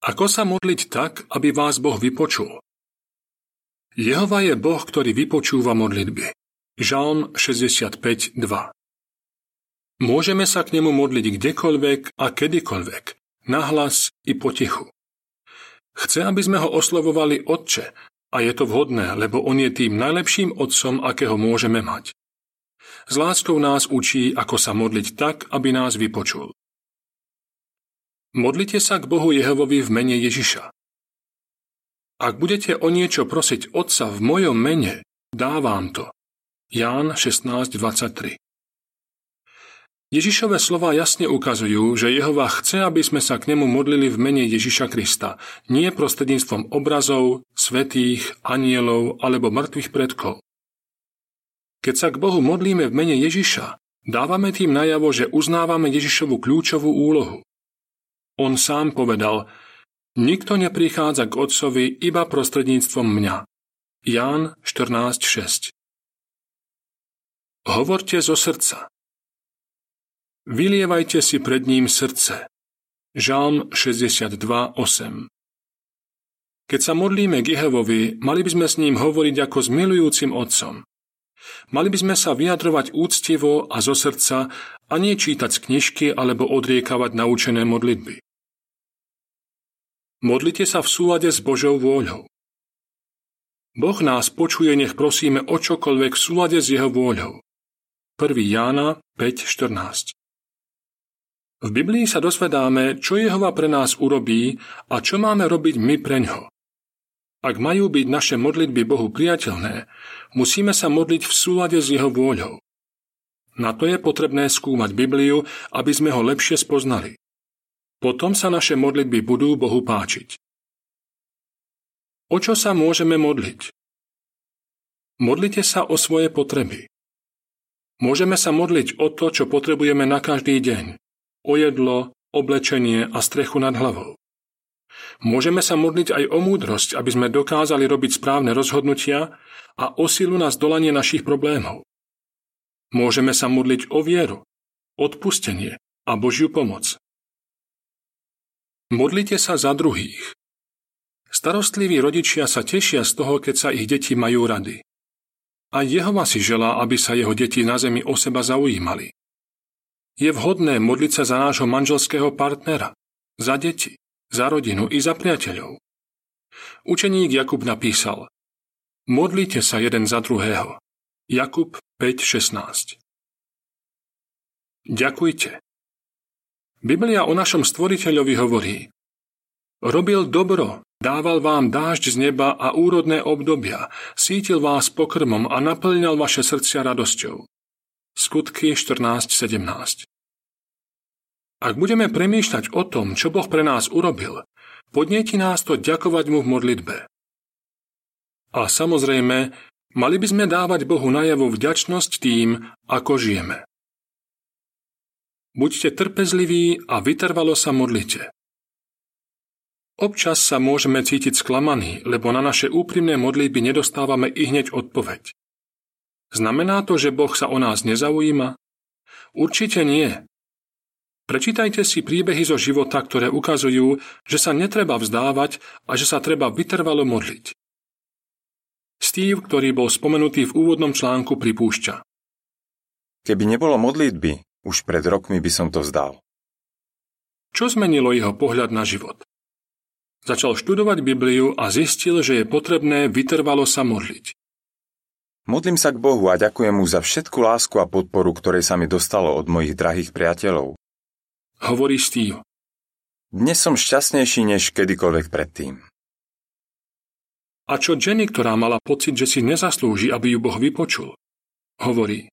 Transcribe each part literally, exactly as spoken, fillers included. Ako sa modliť tak, aby vás Boh vypočul? Jehova je Boh, ktorý vypočúva modlitby. Žalm šesťdesiatpäť dva. Môžeme sa k nemu modliť kdekoľvek a kedykoľvek, nahlas i potichu. Chce, aby sme ho oslovovali Otče, a je to vhodné, lebo on je tým najlepším otcom, akého môžeme mať. S láskou nás učí, ako sa modliť tak, aby nás vypočul. Modlite sa k Bohu Jehovovi v mene Ježiša. Ak budete o niečo prosiť Otca v mojom mene, dávam to. Ján šestnásť dvadsaťtri. Ježišove slova jasne ukazujú, že Jehova chce, aby sme sa k nemu modlili v mene Ježiša Krista, nie prostredníctvom obrazov, svätých, anjelov alebo mŕtvych predkov. Keď sa k Bohu modlíme v mene Ježiša, dávame tým najavo, že uznávame Ježišovu kľúčovú úlohu. On sám povedal, nikto neprichádza k Otcovi iba prostredníctvom mňa. Ján štrnásť šesť. Hovorte zo srdca. Vylievajte si pred ním srdce. Žalm šesťdesiatdva osem. Keď sa modlíme k Jehovovi, mali by sme s ním hovoriť ako s milujúcim otcom. Mali by sme sa vyjadrovať úctivo a zo srdca a nie čítať z knižky alebo odriekavať naučené modlitby. Modlite sa v súlade s Božou vôľou. Boh nás počuje, nech prosíme o čokoľvek v súlade s jeho vôľou. prvý. Jána päť štrnásť. V Biblii sa dozvedáme, čo Jehova pre nás urobí a čo máme robiť my pre ňo. Ak majú byť naše modlitby Bohu priateľné, musíme sa modliť v súlade s jeho vôľou. Na to je potrebné skúmať Bibliu, aby sme ho lepšie spoznali. Potom sa naše modlitby budú Bohu páčiť. O čo sa môžeme modliť? Modlite sa o svoje potreby. Môžeme sa modliť o to, čo potrebujeme na každý deň. O jedlo, oblečenie a strechu nad hlavou. Môžeme sa modliť aj o múdrosť, aby sme dokázali robiť správne rozhodnutia a o silu na zdolanie našich problémov. Môžeme sa modliť o vieru, odpustenie a Božiu pomoc. Modlite sa za druhých. Starostliví rodičia sa tešia z toho, keď sa ich deti majú rady. A Jehova si želá, aby sa jeho deti na zemi o seba zaujímali. Je vhodné modliť sa za nášho manželského partnera, za deti, za rodinu i za priateľov. Učeník Jakub napísal: Modlite sa jeden za druhého. Jakub päť šestnásť. Ďakujte. Biblia o našom stvoriteľovi hovorí: Robil dobro, dával vám dážď z neba a úrodné obdobia, sítil vás pokrmom a naplňal vaše srdcia radosťou. Skutky štrnásť sedemnásť. Ak budeme premýšľať o tom, čo Boh pre nás urobil, podnieti nás to ďakovať mu v modlitbe. A samozrejme, mali by sme dávať Bohu najavo vďačnosť tým, ako žijeme. Buďte trpezliví a vytrvalo sa modlite. Občas sa môžeme cítiť sklamaní, lebo na naše úprimné modlitby nedostávame ihneď odpoveď. Znamená to, že Boh sa o nás nezaujíma? Určite nie. Prečítajte si príbehy zo života, ktoré ukazujú, že sa netreba vzdávať a že sa treba vytrvalo modliť. Steve, ktorý bol spomenutý v úvodnom článku, pripúšťa: Keby nebolo modlitby, už pred rokmi by som to vzdal. Čo zmenilo jeho pohľad na život? Začal študovať Bibliu a zistil, že je potrebné vytrvalo sa modliť. Modlím sa k Bohu a ďakujem mu za všetku lásku a podporu, ktorej sa mi dostalo od mojich drahých priateľov. Hovorí Steve. Dnes som šťastnejší než kedykoľvek predtým. A čo Jenny, ktorá mala pocit, že si nezaslúži, aby ju Boh vypočul? Hovorí.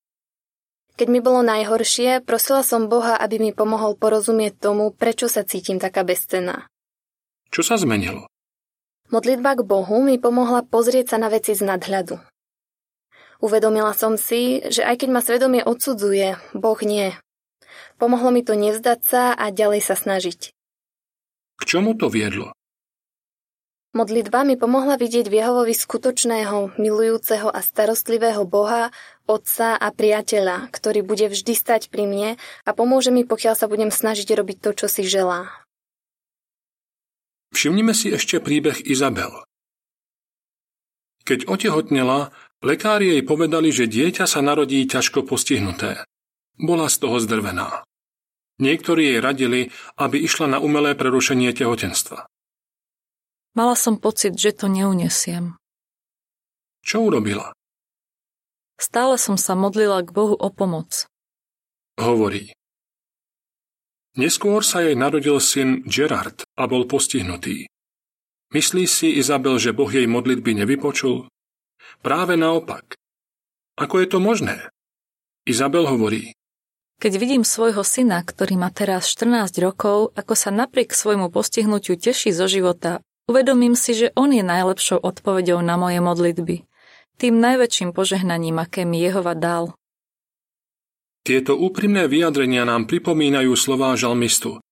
Keď mi bolo najhoršie, prosila som Boha, aby mi pomohol porozumieť tomu, prečo sa cítim taká bezcenná. Čo sa zmenilo? Modlitba k Bohu mi pomohla pozrieť sa na veci z nadhľadu. Uvedomila som si, že aj keď ma svedomie odsudzuje, Boh nie. Pomohlo mi to nevzdať sa a ďalej sa snažiť. K čomu to viedlo? Modlitba mi pomohla vidieť v Jehovovi skutočného, milujúceho a starostlivého Boha, otca a priateľa, ktorý bude vždy stať pri mne a pomôže mi, pokiaľ sa budem snažiť robiť to, čo si želá. Všimnime si ešte príbeh Izabel. Keď otehotnela, lekári jej povedali, že dieťa sa narodí ťažko postihnuté. Bola z toho zdrvená. Niektorí jej radili, aby išla na umelé prerušenie tehotenstva. Mala som pocit, že to neunesiem. Čo urobila? Stále som sa modlila k Bohu o pomoc. Hovorí. Neskôr sa jej narodil syn Gerard a bol postihnutý. Myslí si Izabel, že Boh jej modlitby nevypočul? Práve naopak. Ako je to možné? Izabel hovorí. Keď vidím svojho syna, ktorý má teraz štrnásť rokov, ako sa napriek svojmu postihnutiu teší zo života, uvedomím si, že on je najlepšou odpoveďou na moje modlitby. Tým najväčším požehnaním, aké mi Jehova dal. Tieto úprimné vyjadrenia nám pripomínajú slová žalmistu.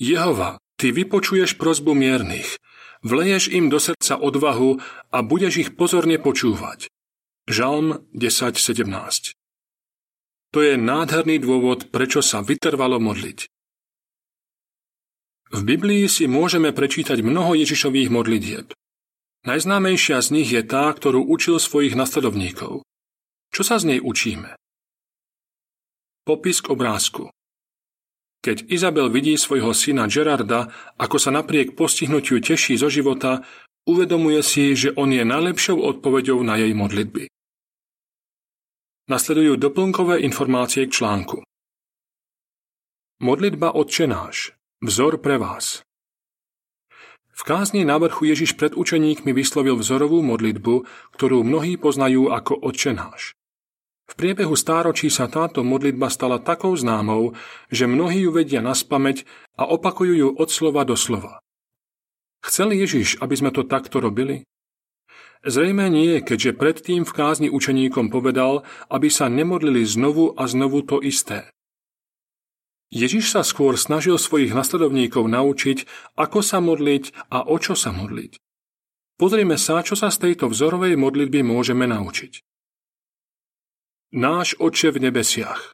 Jehova, ty vypočuješ prosbu miernych, vleješ im do srdca odvahu a budeš ich pozorne počúvať. Žalm desať sedemnásť. To je nádherný dôvod, prečo sa vytrvalo modliť. V Biblii si môžeme prečítať mnoho Ježišových modlitieb. Najznámejšia z nich je tá, ktorú učil svojich nasledovníkov. Čo sa z nej učíme? Popis k obrázku. Keď Izabel vidí svojho syna Gerarda, ako sa napriek postihnutiu teší zo života, uvedomuje si, že on je najlepšou odpoveďou na jej modlitby. Nasledujú doplnkové informácie k článku. Modlitba Otčenáš. Vzor pre vás. V kázni na vrchu Ježiš pred učeníkmi vyslovil vzorovú modlitbu, ktorú mnohí poznajú ako Otčenáš. V priebehu stáročí sa táto modlitba stala takou známou, že mnohí ju vedia naspamäť a opakujú ju od slova do slova. Chcel Ježiš, aby sme to takto robili? Zrejme nie, keďže predtým v kázni učeníkom povedal, aby sa nemodlili znovu a znovu to isté. Ježiš sa skôr snažil svojich nasledovníkov naučiť, ako sa modliť a o čo sa modliť. Pozrime sa, čo sa z tejto vzorovej modlitby môžeme naučiť. Náš Otče v nebesiach.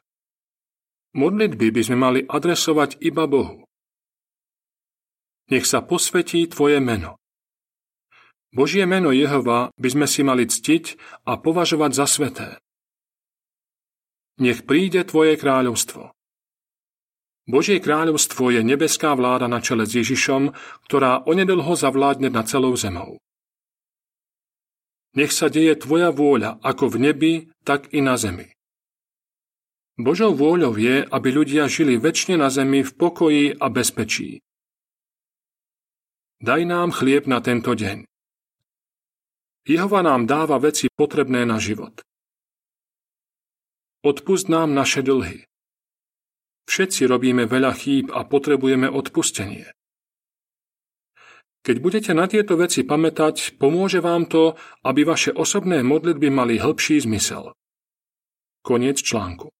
Modlitby by sme mali adresovať iba Bohu. Nech sa posvetí tvoje meno. Božie meno Jehova by sme si mali ctiť a považovať za sveté. Nech príde tvoje kráľovstvo. Božie kráľovstvo je nebeská vláda na čele s Ježišom, ktorá onedlho zavládne nad celou zemou. Nech sa deje tvoja vôľa ako v nebi, tak i na zemi. Božou vôľou je, aby ľudia žili večne na zemi v pokoji a bezpečí. Daj nám chlieb na tento deň. Jehova nám dáva veci potrebné na život. Odpusť nám naše dlhy. Všetci robíme veľa chýb a potrebujeme odpustenie. Keď budete na tieto veci pamätať, pomôže vám to, aby vaše osobné modlitby mali hĺbší zmysel. Koniec článku.